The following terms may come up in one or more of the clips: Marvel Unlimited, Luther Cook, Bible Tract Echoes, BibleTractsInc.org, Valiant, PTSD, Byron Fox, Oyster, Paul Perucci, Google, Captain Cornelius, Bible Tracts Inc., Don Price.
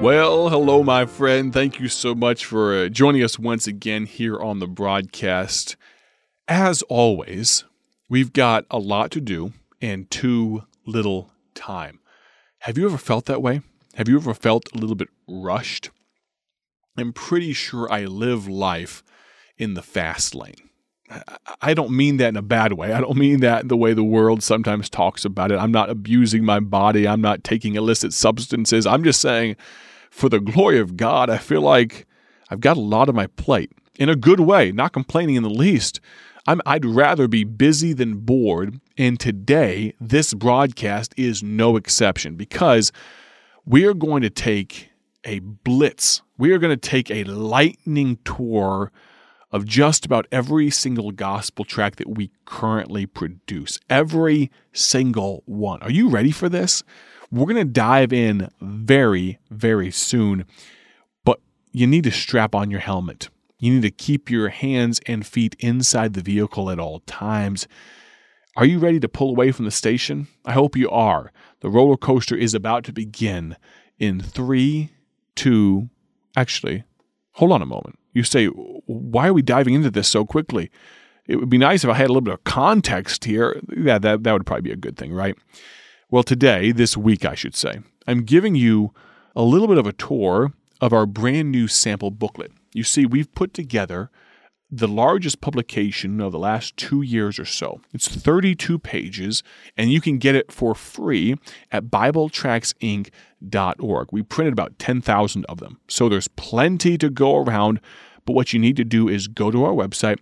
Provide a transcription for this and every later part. Well, hello, my friend. Thank you so much for joining us once again here on the broadcast. As always, we've got a lot to do and too little time. Have you ever felt that way? Have you ever felt a little bit rushed? I'm pretty sure I live life in the fast lane. I don't mean that in a bad way. I don't mean that the way the world sometimes talks about it. I'm not abusing my body. I'm not taking illicit substances. I'm just saying, for the glory of God, I feel like I've got a lot on my plate in a good way, not complaining in the least. I'd rather be busy than bored. And today, this broadcast is no exception because we are going to take a blitz. We are going to take a lightning tour of just about every single gospel tract that we currently produce. Every single one. Are you ready for this? We're going to dive in very, very soon, but you need to strap on your helmet. You need to keep your hands and feet inside the vehicle at all times. Are you ready to pull away from the station? I hope you are. The roller coaster is about to begin in 3, 2, actually, hold on a moment. You say, why are we diving into this so quickly? It would be nice if I had a little bit of context here. Yeah, that would probably be a good thing, right? Well, today, this week, I should say, I'm giving you a little bit of a tour of our brand new sample booklet. You see, we've put together the largest publication of the last 2 years or so. It's 32 pages, and you can get it for free at BibleTractsInc.org. We printed about 10,000 of them, so there's plenty to go around. But what you need to do is go to our website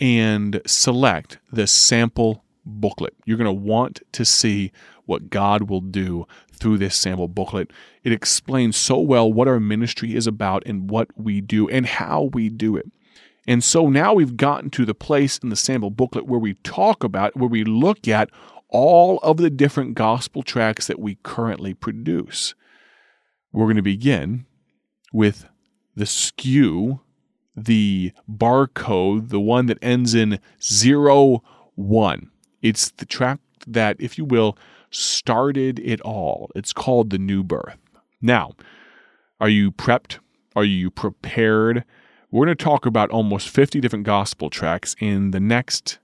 and select the sample booklet. You're going to want to see what God will do through this sample booklet. It explains so well what our ministry is about and what we do and how we do it. And so now we've gotten to the place in the sample booklet where we talk about, where we look at all of the different gospel tracts that we currently produce. We're going to begin with the SKU, the barcode, the one that ends in 01. It's the tract that, if you will, started it all. It's called The New Birth. Now, are you prepped? Are you prepared? We're going to talk about almost 50 different gospel tracts in the next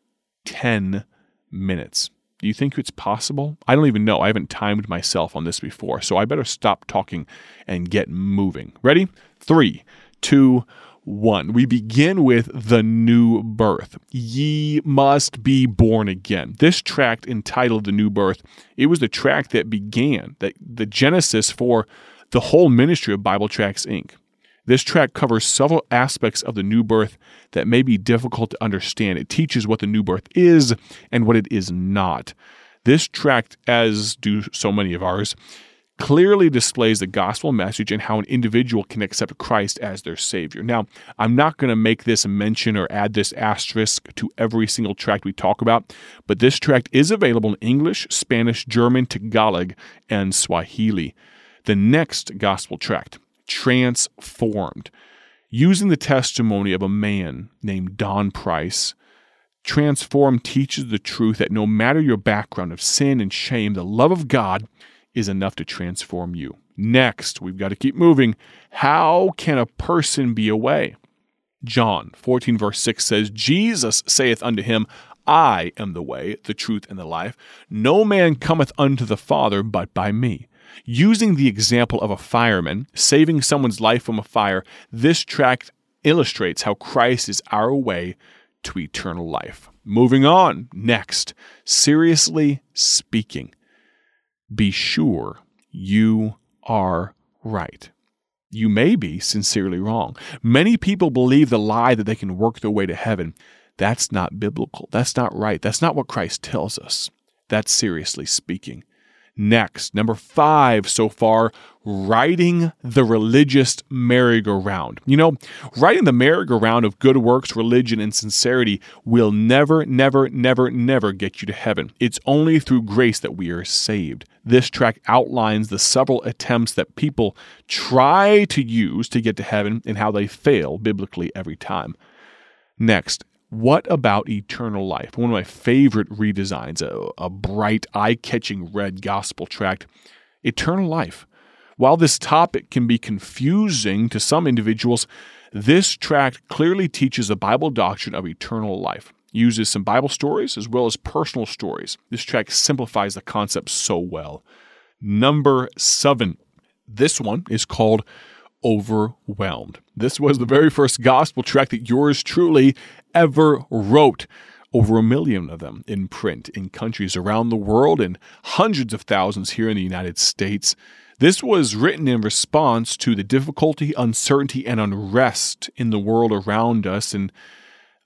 10 minutes. Do you think it's possible? I don't even know. I haven't timed myself on this before, so I better stop talking and get moving. Ready? 3, 2, 1. We begin with The New Birth. Ye must be born again. This tract entitled The New Birth, it was the tract that began, the genesis for the whole ministry of Bible Tracts, Inc. This tract covers several aspects of the new birth that may be difficult to understand. It teaches what the new birth is and what it is not. This tract, as do so many of ours, clearly displays the gospel message and how an individual can accept Christ as their Savior. Now, I'm not going to make this mention or add this asterisk to every single tract we talk about, but this tract is available in English, Spanish, German, Tagalog, and Swahili. The next gospel tract, Transformed, using the testimony of a man named Don Price, Transformed teaches the truth that no matter your background of sin and shame, the love of God is enough to transform you. Next, we've got to keep moving. How can a person be away? John 14 verse 6 says, Jesus saith unto him, I am the way, the truth, and the life. No man cometh unto the Father but by me. Using the example of a fireman, saving someone's life from a fire, this tract illustrates how Christ is our way to eternal life. Moving on, next, seriously speaking, be sure you are right. You may be sincerely wrong. Many people believe the lie that they can work their way to heaven. That's not biblical. That's not right. That's not what Christ tells us. That's seriously speaking. Next, number 5 so far, riding the religious merry-go-round. You know, riding the merry-go-round of good works, religion, and sincerity will never, never, never, never get you to heaven. It's only through grace that we are saved. This tract outlines the several attempts that people try to use to get to heaven and how they fail biblically every time. Next, what about eternal life? One of my favorite redesigns, a bright, eye-catching red gospel tract, Eternal Life. While this topic can be confusing to some individuals, this tract clearly teaches the Bible doctrine of eternal life. It uses some Bible stories as well as personal stories. This tract simplifies the concept so well. Number 7. This one is called Overwhelmed. This was the very first gospel tract that yours truly ever wrote. Over 1 million of them in print in countries around the world and hundreds of thousands here in the United States. This was written in response to the difficulty, uncertainty, and unrest in the world around us. And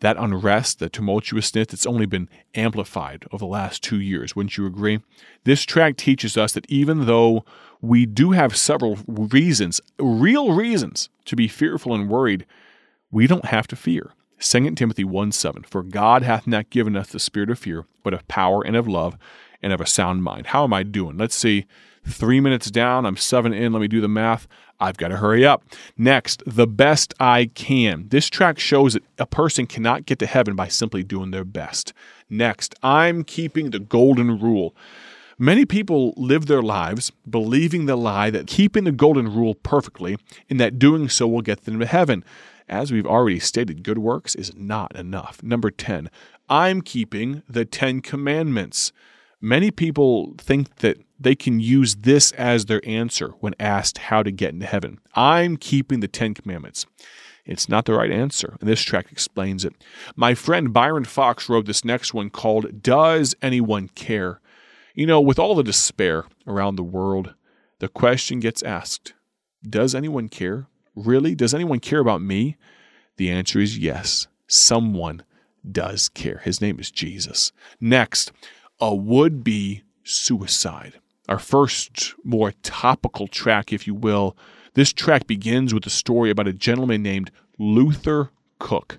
that unrest, the tumultuousness, it's only been amplified over the last 2 years. Wouldn't you agree? This tract teaches us that even though we do have several reasons, real reasons, to be fearful and worried, we don't have to fear. 2 Timothy 1:7, for God hath not given us the spirit of fear, but of power and of love and of a sound mind. How am I doing? Let's see. 3 minutes down. I'm 7 in. Let me do the math. I've got to hurry up. Next, the best I can. This tract shows that a person cannot get to heaven by simply doing their best. Next, I'm keeping the golden rule. Many people live their lives believing the lie that keeping the golden rule perfectly and that doing so will get them to heaven. As we've already stated, good works is not enough. Number 10, I'm keeping the 10 commandments. Many people think that they can use this as their answer when asked how to get into heaven. I'm keeping the 10 commandments. It's not the right answer, and this tract explains it. My friend Byron Fox wrote this next one called, Does Anyone Care? You know, with all the despair around the world, the question gets asked, does anyone care? Really? Does anyone care about me? The answer is yes. Someone does care. His name is Jesus. Next, a would-be suicide. Our first more topical tract, if you will. This tract begins with a story about a gentleman named Luther Cook.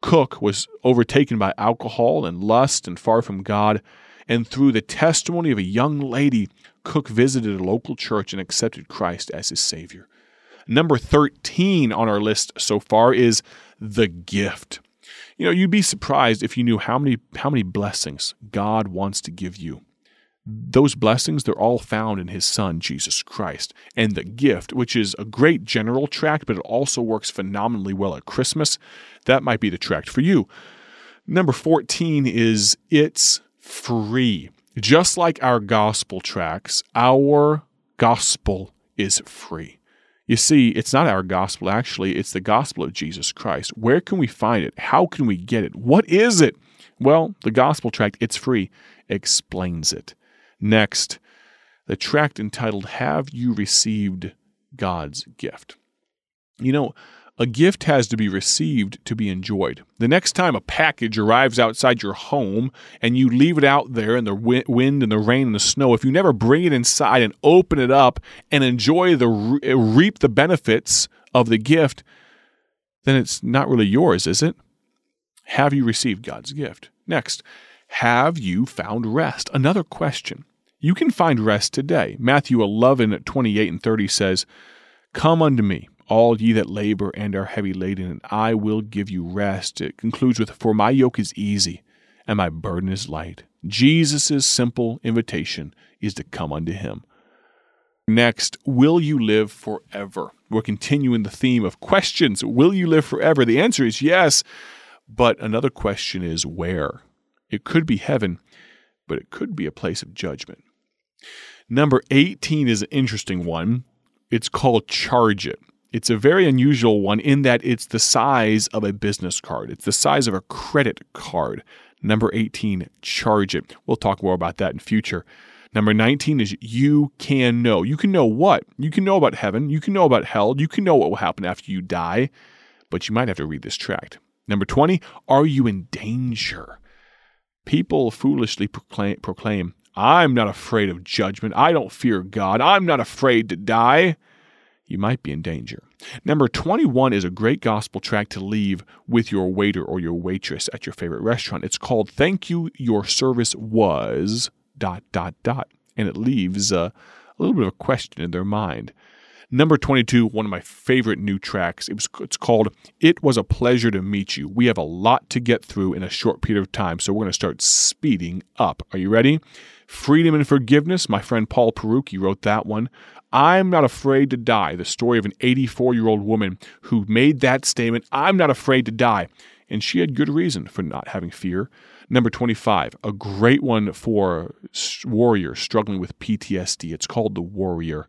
Cook was overtaken by alcohol and lust and far from God. And through the testimony of a young lady, Cook visited a local church and accepted Christ as his Savior. Number 13 on our list so far is the gift. You know, you'd be surprised if you knew how many blessings God wants to give you. Those blessings, they're all found in his Son, Jesus Christ. And the gift, which is a great general tract, but it also works phenomenally well at Christmas, that might be the tract for you. Number 14 is it's free. Just like our gospel tracts, our gospel is free. You see, it's not our gospel, actually. It's the gospel of Jesus Christ. Where can we find it? How can we get it? What is it? Well, the gospel tract, It's Free, explains it. Next, the tract entitled, Have You Received God's Gift? You know, a gift has to be received to be enjoyed. The next time a package arrives outside your home and you leave it out there in the wind and the rain and the snow, if you never bring it inside and open it up and enjoy reap the benefits of the gift, then it's not really yours, is it? Have you received God's gift? Next, have you found rest? Another question. You can find rest today. Matthew 11:28-30 says, Come unto me, all ye that labor and are heavy laden, and I will give you rest. It concludes with, For my yoke is easy, and my burden is light. Jesus' simple invitation is to come unto him. Next, will you live forever? We're continuing the theme of questions. Will you live forever? The answer is yes, but another question is where? It could be heaven, but it could be a place of judgment. Number 18 is an interesting one. It's called Charge It. It's a very unusual one in that it's the size of a business card. It's the size of a credit card. Number 18, charge it. We'll talk more about that in future. Number 19 is you can know. You can know what? You can know about heaven. You can know about hell. You can know what will happen after you die, but you might have to read this tract. Number 20, are you in danger? People foolishly proclaim, I'm not afraid of judgment. I don't fear God. I'm not afraid to die. You might be in danger. Number 21 is a great gospel tract to leave with your waiter or your waitress at your favorite restaurant. It's called Thank You, Your Service Was... ... And it leaves a little bit of a question in their mind. Number 22, one of my favorite new tracts, it's called It Was a Pleasure to Meet You. We have a lot to get through in a short period of time, so we're going to start speeding up. Are you ready? Freedom and Forgiveness, my friend Paul Perucci wrote that one. I'm not afraid to die, the story of an 84-year-old woman who made that statement, I'm not afraid to die. And she had good reason for not having fear. Number 25, a great one for warriors struggling with PTSD. It's called The Warrior.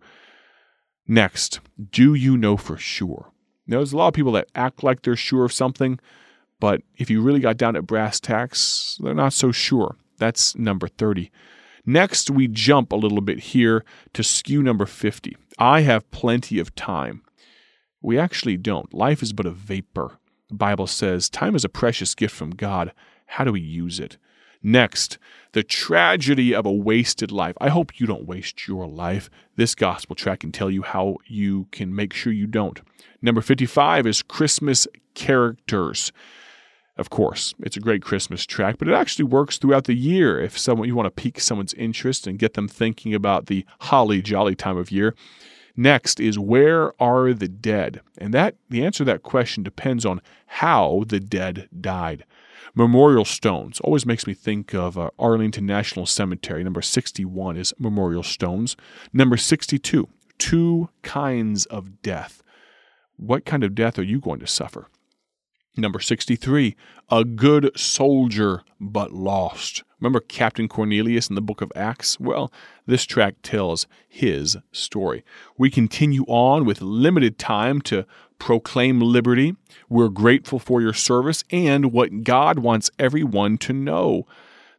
Next, do you know for sure? Now, there's a lot of people that act like they're sure of something, but if you really got down at brass tacks, they're not so sure. That's number 30. Next, we jump a little bit here to SKU number 50. I have plenty of time. We actually don't. Life is but a vapor. The Bible says time is a precious gift from God. How do we use it? Next, the tragedy of a wasted life. I hope you don't waste your life. This gospel tract can tell you how you can make sure you don't. Number 55 is Christmas characters. Of course, it's a great Christmas tract, but it actually works throughout the year. If someone you want to pique someone's interest and get them thinking about the holly jolly time of year. Next is Where Are the Dead? And that the answer to that question depends on how the dead died. Memorial stones always makes me think of Arlington National Cemetery. Number 61 is memorial stones. Number 62, two kinds of death. What kind of death are you going to suffer? Number 63, a good soldier but lost. Remember Captain Cornelius in the book of Acts? Well, this tract tells his story. We continue on with limited time to proclaim liberty. We're grateful for your service and what God wants everyone to know.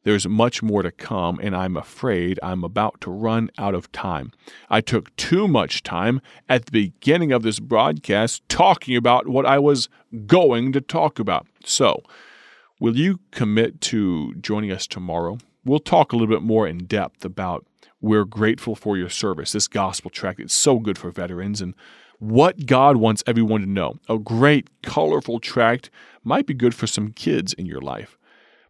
There's much more to come, and I'm afraid I'm about to run out of time. I took too much time at the beginning of this broadcast talking about what I was going to talk about. So, will you commit to joining us tomorrow? We'll talk a little bit more in depth about we're grateful for your service, this gospel tract. It's so good for veterans and what God wants everyone to know. A great, colorful tract might be good for some kids in your life.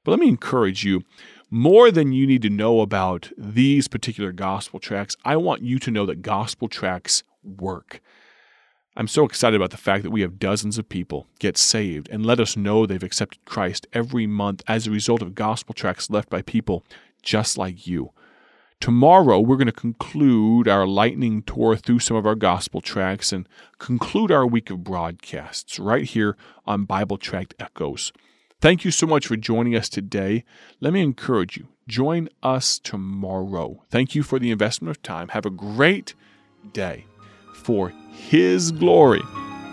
But let me encourage you, more than you need to know about these particular gospel tracts, I want you to know that gospel tracts work. I'm so excited about the fact that we have dozens of people get saved and let us know they've accepted Christ every month as a result of gospel tracts left by people just like you. Tomorrow, we're going to conclude our lightning tour through some of our gospel tracts and conclude our week of broadcasts right here on Bible Tract Echoes. Thank you so much for joining us today. Let me encourage you, join us tomorrow. Thank you for the investment of time. Have a great day for His glory,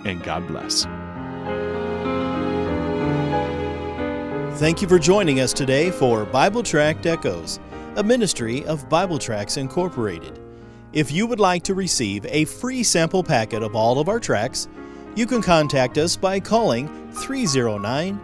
and God bless. Thank you for joining us today for Bible Tract Echoes, a ministry of Bible Tracts Incorporated. If you would like to receive a free sample packet of all of our tracts, you can contact us by calling 309-828-6888.